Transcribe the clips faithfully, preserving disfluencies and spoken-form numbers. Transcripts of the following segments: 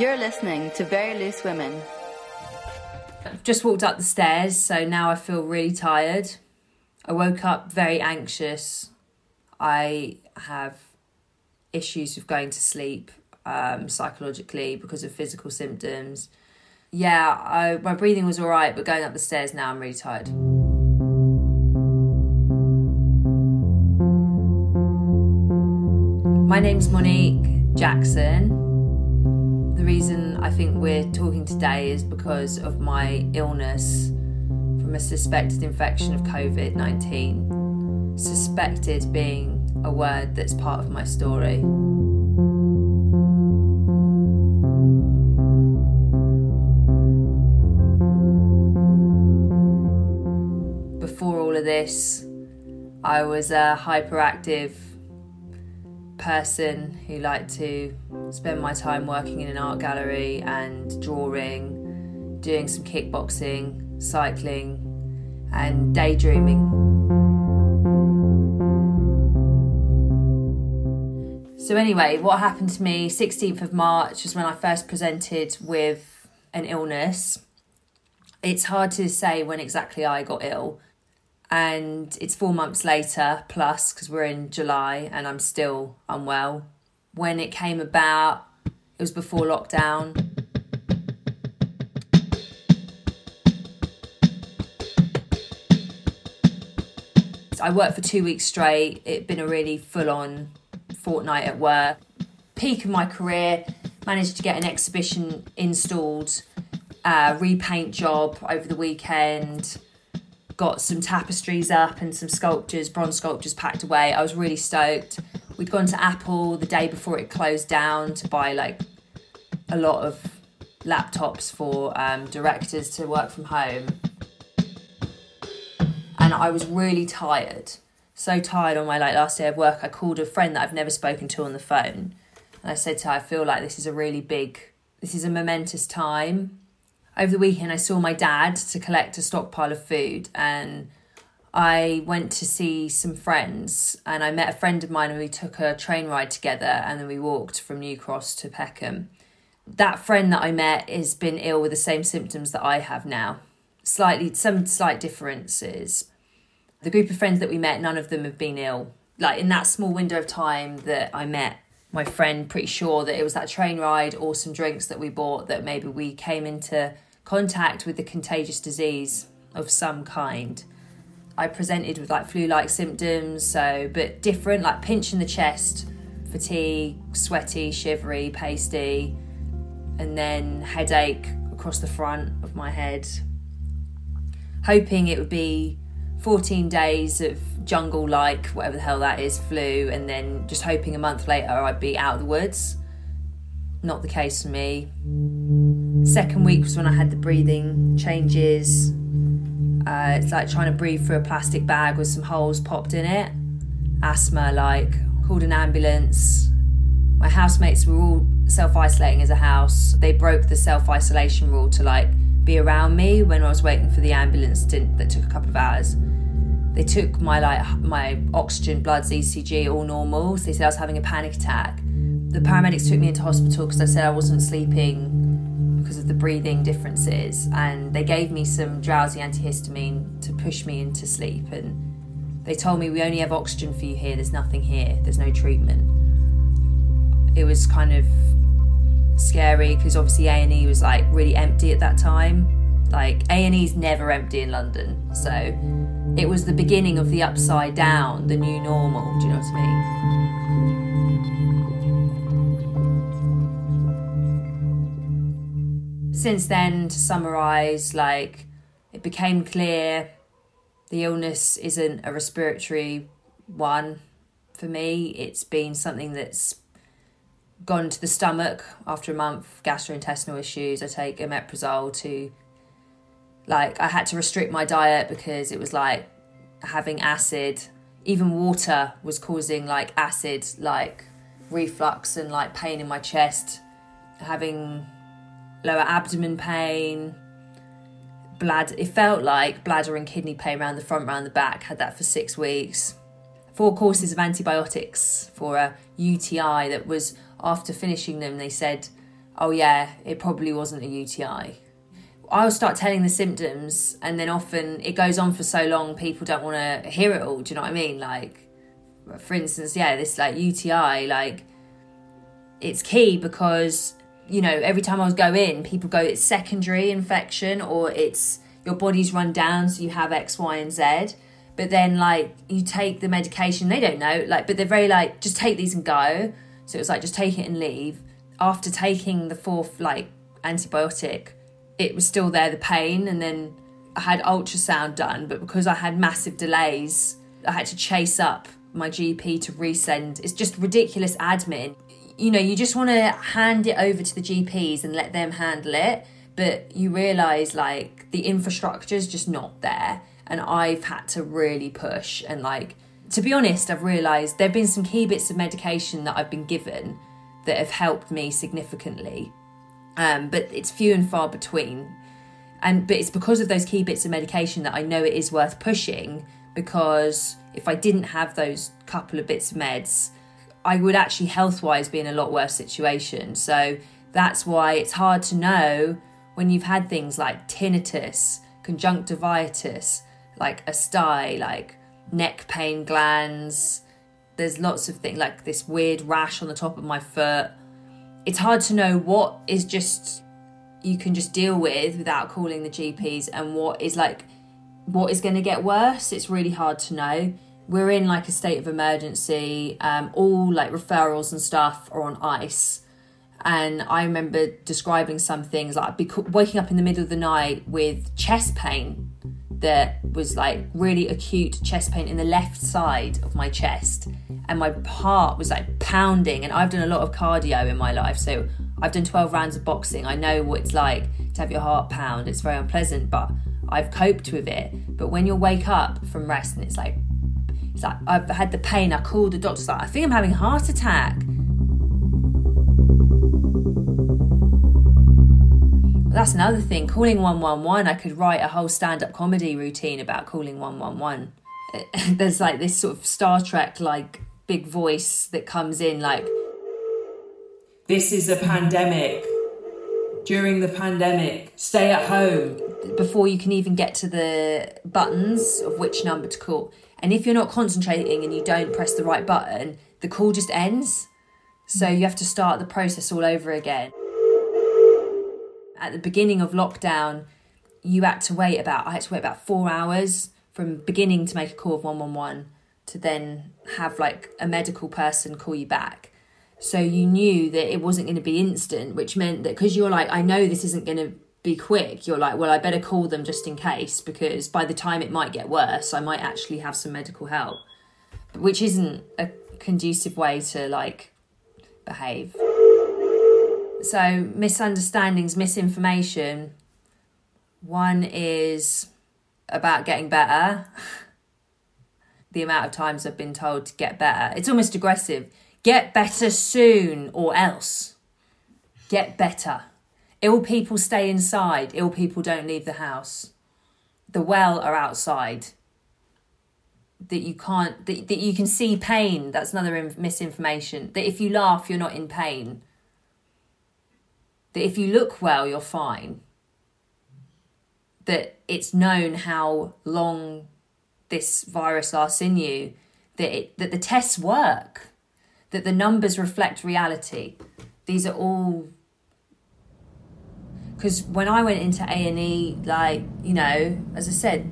You're listening to Very Loose Women. I've just walked up the stairs, so now I feel really tired. I woke up very anxious. I have issues with going to sleep um, psychologically because of physical symptoms. Yeah, I, my breathing was all right, but going up the stairs now, I'm really tired. My name's Monique Jackson. The reason I think we're talking today is because of my illness from a suspected infection of covid nineteen. Suspected being a word that's part of my story. Before all of this, I was a hyperactive person who liked to spend my time working in an art gallery and drawing, doing some kickboxing, cycling, and daydreaming. So anyway, what happened to me sixteenth of March was when I first presented with an illness. It's hard to say when exactly I got ill, and it's four months later plus because we're in July and I'm still unwell. When it came about, it was before lockdown. I worked for two weeks straight. It'd been a really full-on fortnight at work. Peak of my career, managed to get an exhibition installed, uh, repaint job over the weekend, got some tapestries up and some sculptures, bronze sculptures packed away. I was really stoked. We'd gone to Apple the day before it closed down to buy like a lot of laptops for um, directors to work from home. And I was really tired. So tired on my like last day of work, I called a friend that I've never spoken to on the phone. And I said to her, I feel like this is a really big, this is a momentous time. Over the weekend, I saw my dad to collect a stockpile of food, and I went to see some friends, and I met a friend of mine and we took a train ride together, and then we walked from New Cross to Peckham. That friend that I met has been ill with the same symptoms that I have now. Slightly, some slight differences. The group of friends that we met, none of them have been ill. Like in that small window of time that I met my friend, pretty sure that it was that train ride or some drinks that we bought that maybe we came into contact with the contagious disease of some kind. I presented with like flu-like symptoms, so but different, like pinch in the chest, fatigue, sweaty, shivery, pasty, and then headache across the front of my head. Hoping it would be fourteen days of jungle-like, whatever the hell that is, flu, and then just hoping a month later I'd be out of the woods. Not the case for me. Second week was when I had the breathing changes. Uh, it's like trying to breathe through a plastic bag with some holes popped in it. Asthma, like, called an ambulance. My housemates were all self-isolating as a house. They broke the self-isolation rule to, like, be around me when I was waiting for the ambulance stint that took a couple of hours. They took my like my oxygen, bloods, E C G, all normal. So they said I was having a panic attack. The paramedics took me into hospital because I said I wasn't sleeping because of the breathing differences. And they gave me some drowsy antihistamine to push me into sleep. And they told me, we only have oxygen for you here. There's nothing here. There's no treatment. It was kind of scary because obviously A and E was like really empty at that time. Like A and E's never empty in London. So it was the beginning of the upside down, the new normal, do you know what I mean? Since then, to summarise, like, it became clear the illness isn't a respiratory one for me. It's been something that's gone to the stomach after a month, gastrointestinal issues. I take omeprazole to... Like, I had to restrict my diet because it was like having acid. Even water was causing like acid, like reflux and like pain in my chest, having lower abdomen pain, bladder. It felt like bladder and kidney pain around the front, around the back. Had that for six weeks. Four courses of antibiotics for a U T I that was, after finishing them, they said, oh yeah, it probably wasn't a U T I. I'll start telling the symptoms, and then often it goes on for so long, people don't want to hear it all. Do you know what I mean? Like, for instance, yeah, this like U T I, like, it's key because, you know, every time I was go in, people go, it's secondary infection, or it's your body's run down, so you have X, Y, and Z. But then, like, you take the medication, they don't know, like, but they're very like, just take these and go. So it was like, just take it and leave. After taking the fourth, like, antibiotic, it was still there, the pain, and then I had ultrasound done, but because I had massive delays, I had to chase up my G P to resend. It's just ridiculous admin. You know, you just want to hand it over to the G Ps and let them handle it, but you realise, like, the infrastructure is just not there, and I've had to really push. And, like, to be honest, I've realised there have been some key bits of medication that I've been given that have helped me significantly. Um, but it's few and far between. And but it's because of those key bits of medication that I know it is worth pushing, because if I didn't have those couple of bits of meds, I would actually health-wise be in a lot worse situation. So that's why it's hard to know when you've had things like tinnitus, conjunctivitis, like a sty, like neck pain glands. There's lots of things, like this weird rash on the top of my foot. It's hard to know what is just you can just deal with without calling the G Ps, and what is like what is going to get worse. It's really hard to know. We're in like a state of emergency. Um, all like referrals and stuff are on ice. And I remember describing some things, like I'd be waking up in the middle of the night with chest pain that was like really acute chest pain in the left side of my chest. And my heart was like pounding. And I've done a lot of cardio in my life. So I've done twelve rounds of boxing. I know what it's like to have your heart pound. It's very unpleasant, but I've coped with it. But when you wake up from rest and it's like, it's like I've had the pain. I called the doctor, like, I think I'm having a heart attack. That's another thing, calling one one one. I could write a whole stand-up comedy routine about calling one one one. There's like this sort of Star Trek like big voice that comes in like, this is a pandemic. During the pandemic, stay at home. Before you can even get to the buttons of which number to call. And if you're not concentrating and you don't press the right button, the call just ends. So you have to start the process all over again. At the beginning of lockdown, you had to wait about, I had to wait about four hours from beginning to make a call of one one one to then have like a medical person call you back. So you knew that it wasn't going to be instant, which meant that because you're like, I know this isn't going to be quick. You're like, well, I better call them just in case, because by the time it might get worse, I might actually have some medical help, which isn't a conducive way to like behave. So misunderstandings, misinformation. One is about getting better. The amount of times I've been told to get better. It's almost aggressive. Get better soon or else. Get better. Ill people stay inside. Ill people don't leave the house. The well are outside. That you can't, that, that you can see pain. That's another in- misinformation. That if you laugh, you're not in pain. That if you look well, you're fine. That it's known how long this virus lasts in you. That it, that the tests work. That the numbers reflect reality. These are all... Because when I went into A and E, like, you know, as I said,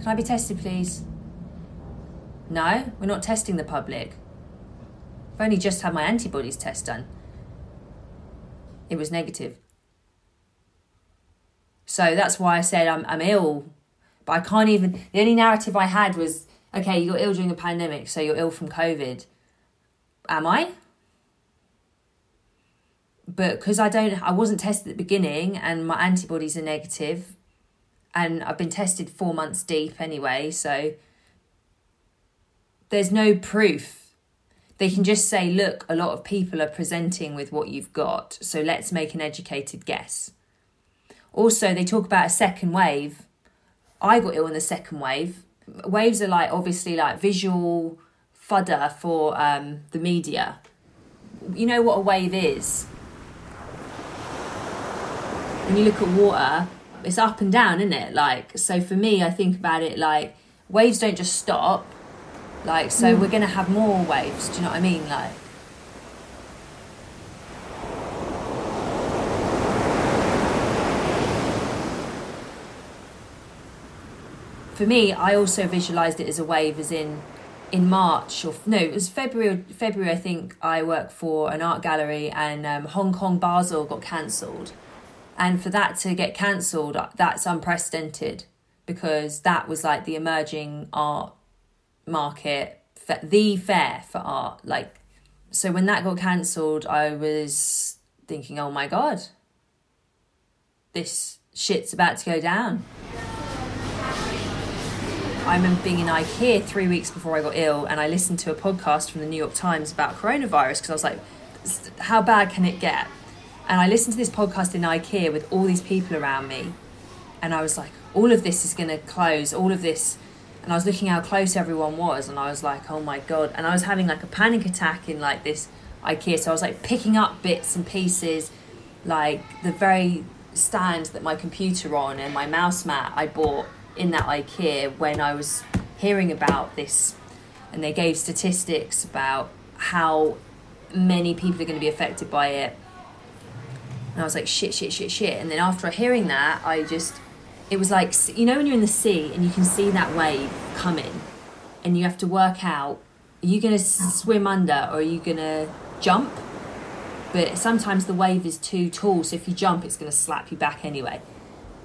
can I be tested, please? No, we're not testing the public. I've only just had my antibodies test done. It was negative. So that's why I said I'm I'm ill, but I can't even, the only narrative I had was, okay, you're ill during the pandemic, so you're ill from COVID. Am I? But because I don't, I wasn't tested at the beginning and my antibodies are negative and I've been tested four months deep anyway, so there's no proof. They can just say, look, a lot of people are presenting with what you've got, so let's make an educated guess. Also, they talk about a second wave. I got ill in the second wave. Waves are like obviously like visual fodder for um, the media. You know what a wave is? when you look at water, it's up and down, isn't it? Like, so for me, I think about it like waves don't just stop. Like, so mm. we're going to have more waves. Do you know what I mean? Like, for me, I also visualised it as a wave, as in in March, or no, it was February, February, I think. I work for an art gallery, and um, Hong Kong Basel got cancelled. And for that to get cancelled, that's unprecedented, because that was like the emerging art market, the fair for art. Like, so when that got cancelled, I was thinking, oh my God, this shit's about to go down. I remember being in IKEA three weeks before I got ill, and I listened to a podcast from the New York Times about coronavirus, because I was like, how bad can it get? And I listened to this podcast in IKEA with all these people around me, and I was like, all of this is going to close, all of this. And I was looking how close everyone was, and I was like, oh my God. And I was having like a panic attack in like this IKEA. So I was like picking up bits and pieces, like the very stand that my computer on and my mouse mat I bought in that IKEA when I was hearing about this. And they gave statistics about how many people are going to be affected by it, and I was like, shit shit shit shit and then after hearing that, I just, it was like, you know when you're in the sea and you can see that wave coming and you have to work out, are you going to swim under or are you going to jump? But sometimes the wave is too tall, so if you jump it's going to slap you back anyway.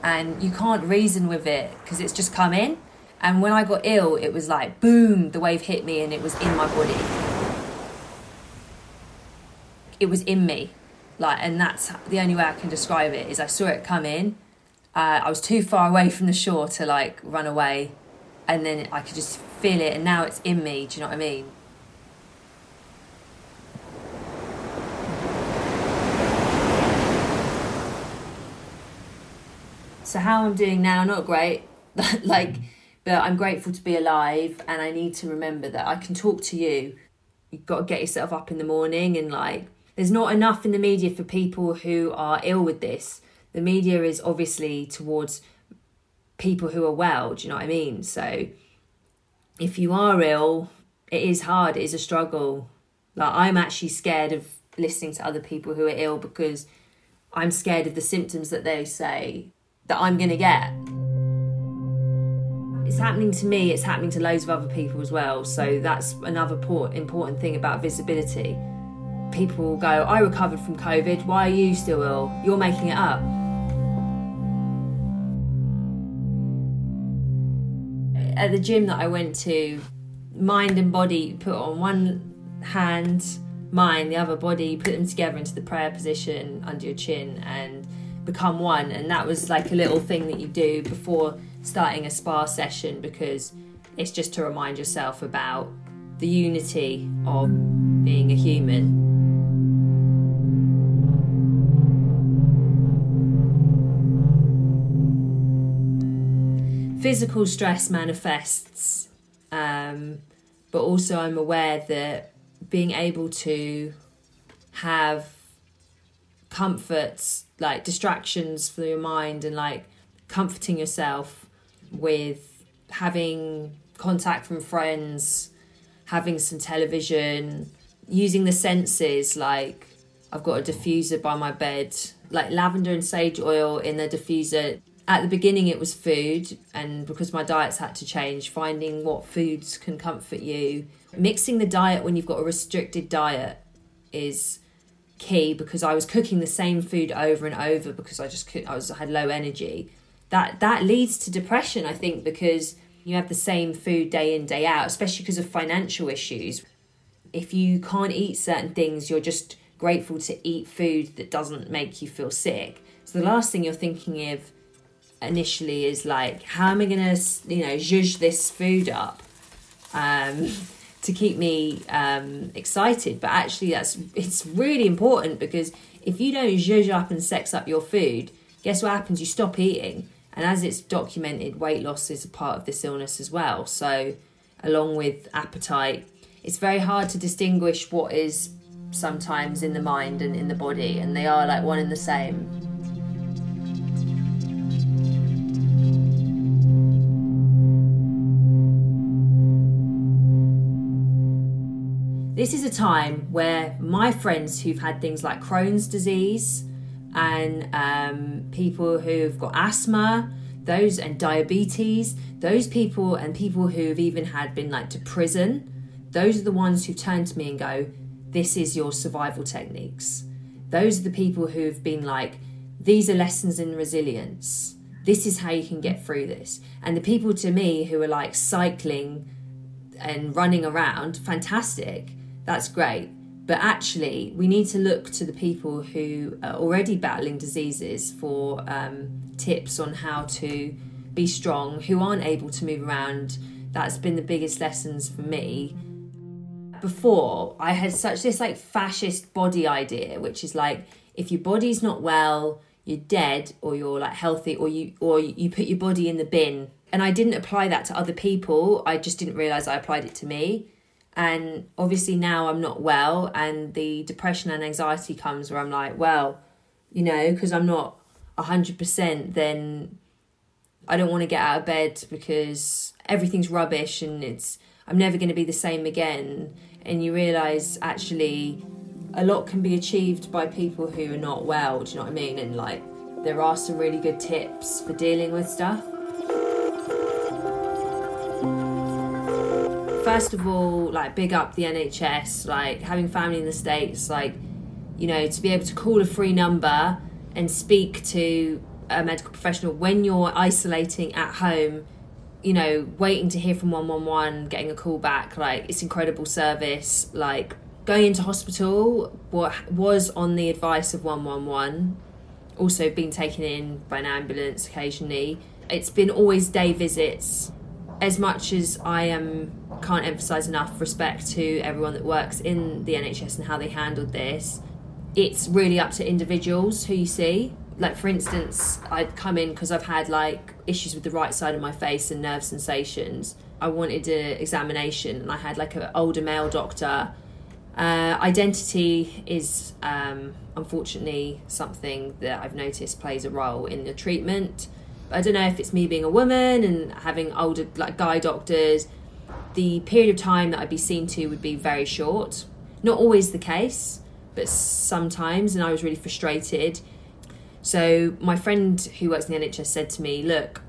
And you can't reason with it because it's just come in. And when I got ill, it was like, boom, the wave hit me and it was in my body. It was in me. Like, and that's the only way I can describe it, is I saw it come in. Uh, I was too far away from the shore to like run away. And then I could just feel it. And now it's in me. Do you know what I mean? So how I'm doing now, not great, like, but I'm grateful to be alive, and I need to remember that I can talk to you. You've got to get yourself up in the morning, and like, there's not enough in the media for people who are ill with this. The media is obviously towards people who are well, do you know what I mean? So if you are ill, it is hard, it is a struggle. Like, I'm actually scared of listening to other people who are ill because I'm scared of the symptoms that they say that I'm gonna get. It's happening to me, it's happening to loads of other people as well. So that's another important thing about visibility. People will go, I recovered from COVID, why are you still ill? You're making it up. At the gym that I went to, mind and body put on one hand, mind, the other body, put them together into the prayer position under your chin and become one. And that was like a little thing that you do before starting a spa session, because it's just to remind yourself about the unity of being a human. Physical stress manifests, um, but also I'm aware that being able to have comforts, like distractions for your mind, and like comforting yourself with having contact from friends, having some television, using the senses. Like, I've got a diffuser by my bed, like lavender and sage oil in the diffuser. At the beginning it was food, and because my diet's had to change, finding what foods can comfort you. Mixing the diet when you've got a restricted diet is key, because I was cooking the same food over and over because I just could, I was I had low energy. That that leads to depression, I think, because you have the same food day in, day out, especially because of financial issues. If you can't eat certain things, you're just grateful to eat food that doesn't make you feel sick. So the last thing you're thinking of initially is like, how am I gonna, you know, zhuzh this food up? Um, to keep me um, excited. But actually that's it's really important, because if you don't zhuzh up and sex up your food, guess what happens? You stop eating. And as it's documented, weight loss is a part of this illness as well. So along with appetite, it's very hard to distinguish what is sometimes in the mind and in the body, and they are like one and the same. This is a time where my friends who've had things like Crohn's disease and um, people who've got asthma, those and diabetes, those people and people who've even had been like to prison, those are the ones who turn to me and go, this is your survival techniques. Those are the people who've been like, these are lessons in resilience. This is how you can get through this. And the people to me who are like cycling and running around, fantastic, that's great. But actually, we need to look to the people who are already battling diseases for um, tips on how to be strong, who aren't able to move around. That's been the biggest lessons for me. Before, I had such this like fascist body idea, which is like, if your body's not well, you're dead, or you're like healthy, or you or you put your body in the bin. And I didn't apply that to other people. I just didn't realise I applied it to me. And obviously now I'm not well, and the depression and anxiety comes where I'm like, well, you know, because I'm not one hundred percent, then I don't want to get out of bed because everything's rubbish and it's I'm never going to be the same again. And you realise actually a lot can be achieved by people who are not well, do you know what I mean? And like there are some really good tips for dealing with stuff. First of all, like big up the N H S, like having family in the States, like, you know, to be able to call a free number and speak to a medical professional when you're isolating at home, you know, waiting to hear from one one one, getting a call back, like it's incredible service. Like going into hospital, what was on the advice of one one one, also being taken in by an ambulance occasionally. It's been always day visits. As much as I am, um, can't emphasise enough respect to everyone that works in the N H S and how they handled this, it's really up to individuals who you see. Like, for instance, I'd come in because I've had, like, issues with the right side of my face and nerve sensations. I wanted an examination and I had, like, an older male doctor. Uh, identity is, um, unfortunately, something that I've noticed plays a role in the treatment. I don't know if it's me being a woman and having older like guy doctors, the period of time that I'd be seen to would be very short. Not always the case, but sometimes, and I was really frustrated. So my friend who works in the N H S said to me, look,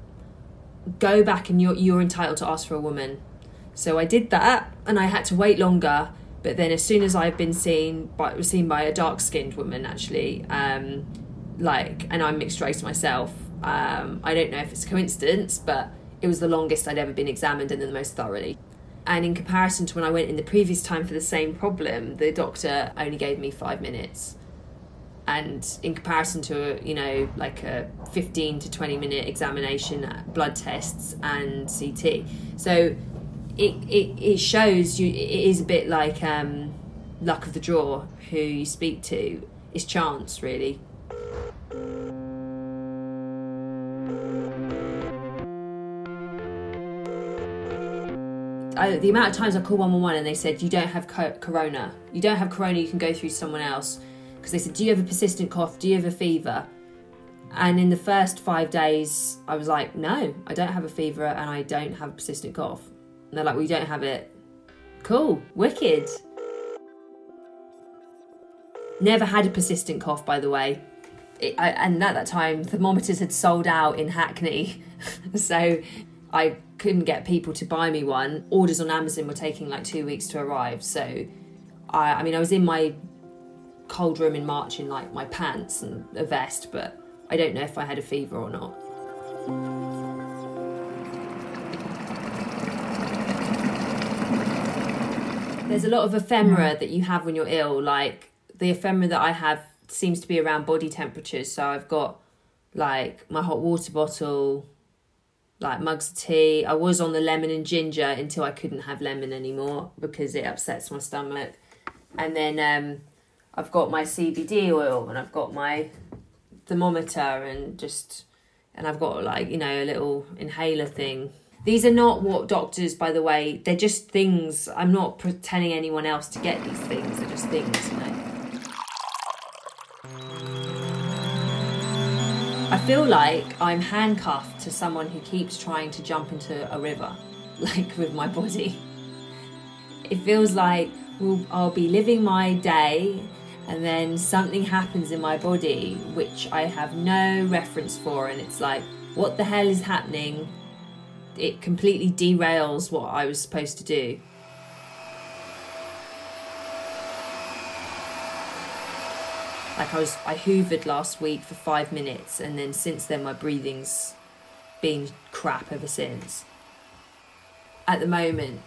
go back and you're, you're entitled to ask for a woman. So I did that and I had to wait longer. But then as soon as I've been seen by, was seen by a dark-skinned woman, actually, um, like, and I'm mixed race myself, Um, I don't know if it's a coincidence, but it was the longest I'd ever been examined and the most thoroughly. And in comparison to when I went in the previous time for the same problem, the doctor only gave me five minutes. And in comparison to, you know, like a fifteen to twenty minute examination, blood tests and C T. So it it, it shows you, it is a bit like um, luck of the draw, who you speak to. It's chance, really. I, the amount of times I called one one one and they said, you don't have co- corona. You don't have corona, you can go through to someone else. Because they said, do you have a persistent cough? Do you have a fever? And in the first five days, I was like, no, I don't have a fever and I don't have a persistent cough. And they're like, well, you don't have it. Cool, wicked. Never had a persistent cough, by the way. It, I, and at that time, thermometers had sold out in Hackney. So I couldn't get people to buy me one. Orders on Amazon were taking like two weeks to arrive. So, I, I mean, I was in my cold room in March in like my pants and a vest, but I don't know if I had a fever or not. There's a lot of ephemera that you have when you're ill. Like the ephemera that I have seems to be around body temperature. So I've got like my hot water bottle, like mugs of tea. I was on the lemon and ginger until I couldn't have lemon anymore because it upsets my stomach. And then um, I've got my C B D oil and I've got my thermometer and just, and I've got like, you know, a little inhaler thing. These are not what doctors, by the way, they're just things. I'm not pretending anyone else to get these things. They're just things, you know. I feel like I'm handcuffed to someone who keeps trying to jump into a river, like with my body. It feels like will I'll be living my day, and then something happens in my body which I have no reference for, and it's like, what the hell is happening? It completely derails what I was supposed to do. Like I was, I hoovered last week for five minutes, and then since then my breathing's been crap ever since. At the moment,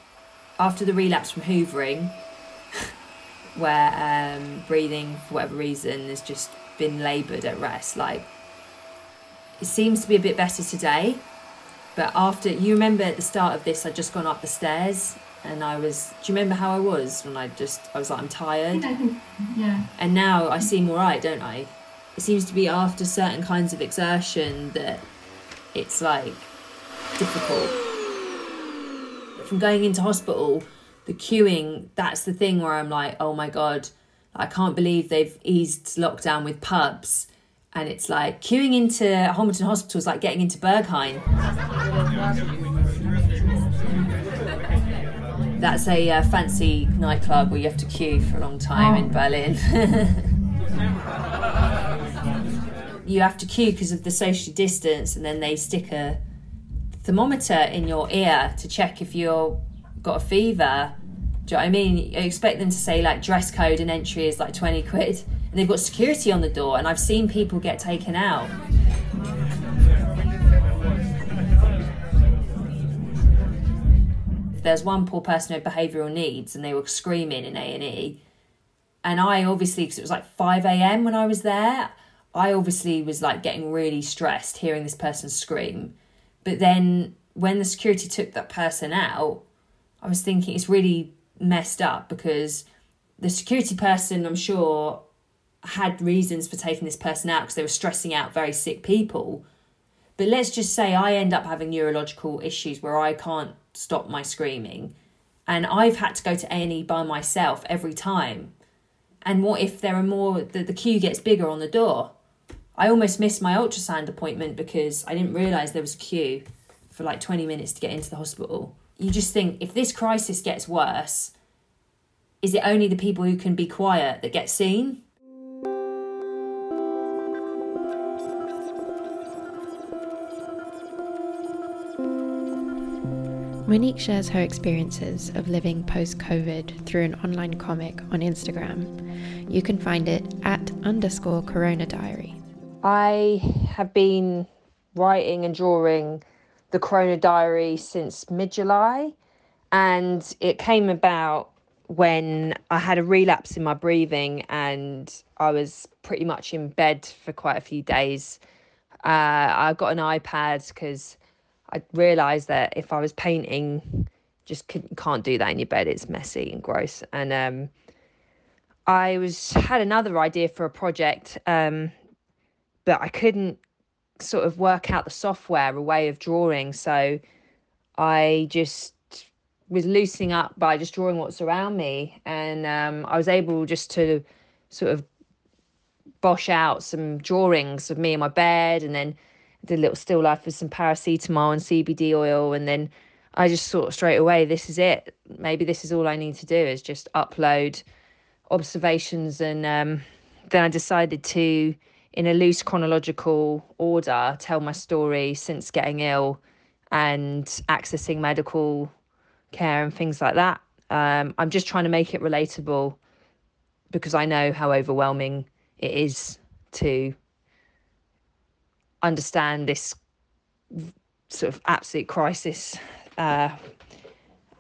after the relapse from hoovering, where um, breathing for whatever reason has just been laboured at rest, like it seems to be a bit better today. But after, you remember at the start of this, I'd just gone up the stairs. And I was, do you remember how I was when I just, I was like, I'm tired? Yeah, I think, yeah. And now I seem all right, don't I? It seems to be after certain kinds of exertion that it's like difficult. From going into hospital, the queuing, that's the thing where I'm like, oh my God, I can't believe they've eased lockdown with pubs. And it's like queuing into Homerton Hospital is like getting into Berghain. That's a uh, fancy nightclub where you have to queue for a long time in Berlin. You have to queue because of the social distance, and then they stick a thermometer in your ear to check if you've got a fever. Do you know what I mean? You expect them to say, like, dress code and entry is, like, twenty quid. And they've got security on the door, and I've seen people get taken out. There's one poor person who had behavioural needs and they were screaming in A and E. And I obviously, because it was like five a.m. when I was there, I obviously was like getting really stressed hearing this person scream. But then when the security took that person out, I was thinking it's really messed up, because the security person, I'm sure, had reasons for taking this person out because they were stressing out very sick people. But let's just say I end up having neurological issues where I can't stop my screaming, and I've had to go to A and E by myself every time. And what if there are more, the, the queue gets bigger on the door? I almost missed my ultrasound appointment because I didn't realise there was a queue for like twenty minutes to get into the hospital. You just think, if this crisis gets worse, is it only the people who can be quiet that get seen? Monique shares her experiences of living post-COVID through an online comic on Instagram. You can find it at underscore Corona Diary. I have been writing and drawing the Corona Diary since mid-July, and it came about when I had a relapse in my breathing and I was pretty much in bed for quite a few days. Uh, I got an iPad because I realised that if I was painting, just can't do that in your bed. It's messy and gross. And um, I was had another idea for a project, um, but I couldn't sort of work out the software, a way of drawing. So I just was loosening up by just drawing what's around me. And um, I was able just to sort of bosh out some drawings of me in my bed, and then did a little still life with some paracetamol and C B D oil. And then I just thought straight away, this is it. Maybe this is all I need to do, is just upload observations. And um, then I decided to, in a loose chronological order, tell my story since getting ill and accessing medical care and things like that. Um, I'm just trying to make it relatable, because I know how overwhelming it is to understand this sort of absolute crisis, uh,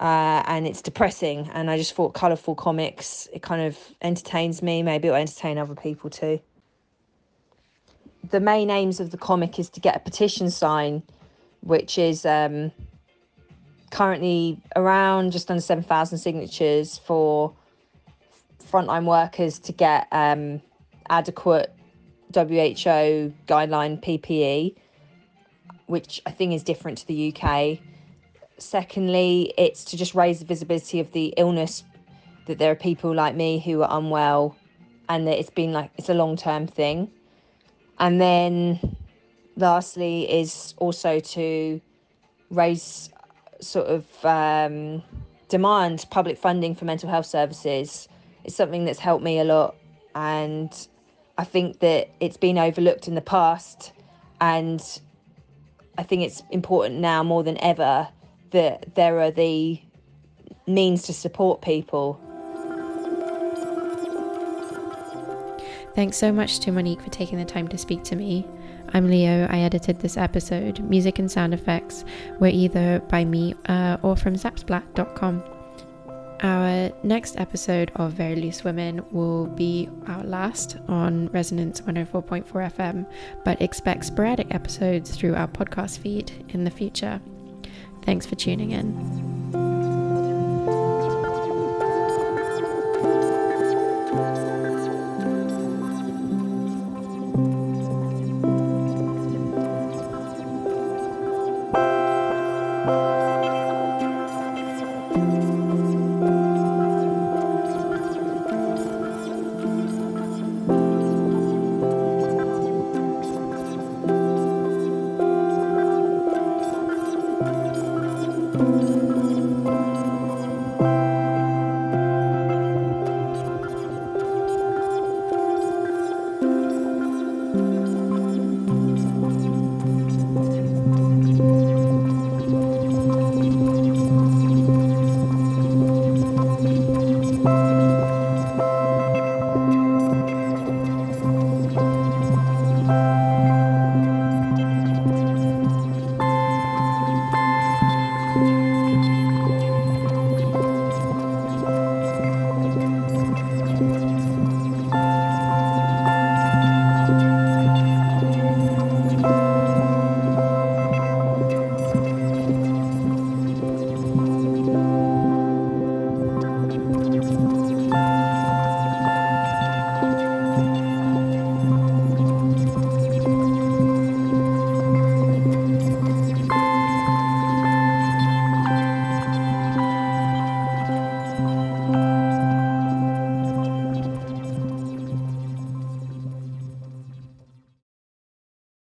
uh, and it's depressing. And I just thought colourful comics, it kind of entertains me, maybe it'll entertain other people too. The main aims of the comic is to get a petition signed, which is um, currently around just under seven thousand signatures for frontline workers to get um, adequate W H O guideline P P E, which I think is different to the U K. Secondly, it's to just raise the visibility of the illness, that there are people like me who are unwell, and that it's been like, it's a long-term thing. And then lastly is also to raise sort of um, demand public funding for mental health services is something that's helped me a lot. And I think that it's been overlooked in the past. And I think it's important now more than ever that there are the means to support people. Thanks so much to Monique for taking the time to speak to me. I'm Leo. I edited this episode. Music and sound effects were either by me uh, or from zapsplat dot com. Our next episode of Very Loose Women will be our last on Resonance one oh four point four F M, but expect sporadic episodes through our podcast feed in the future. Thanks for tuning in.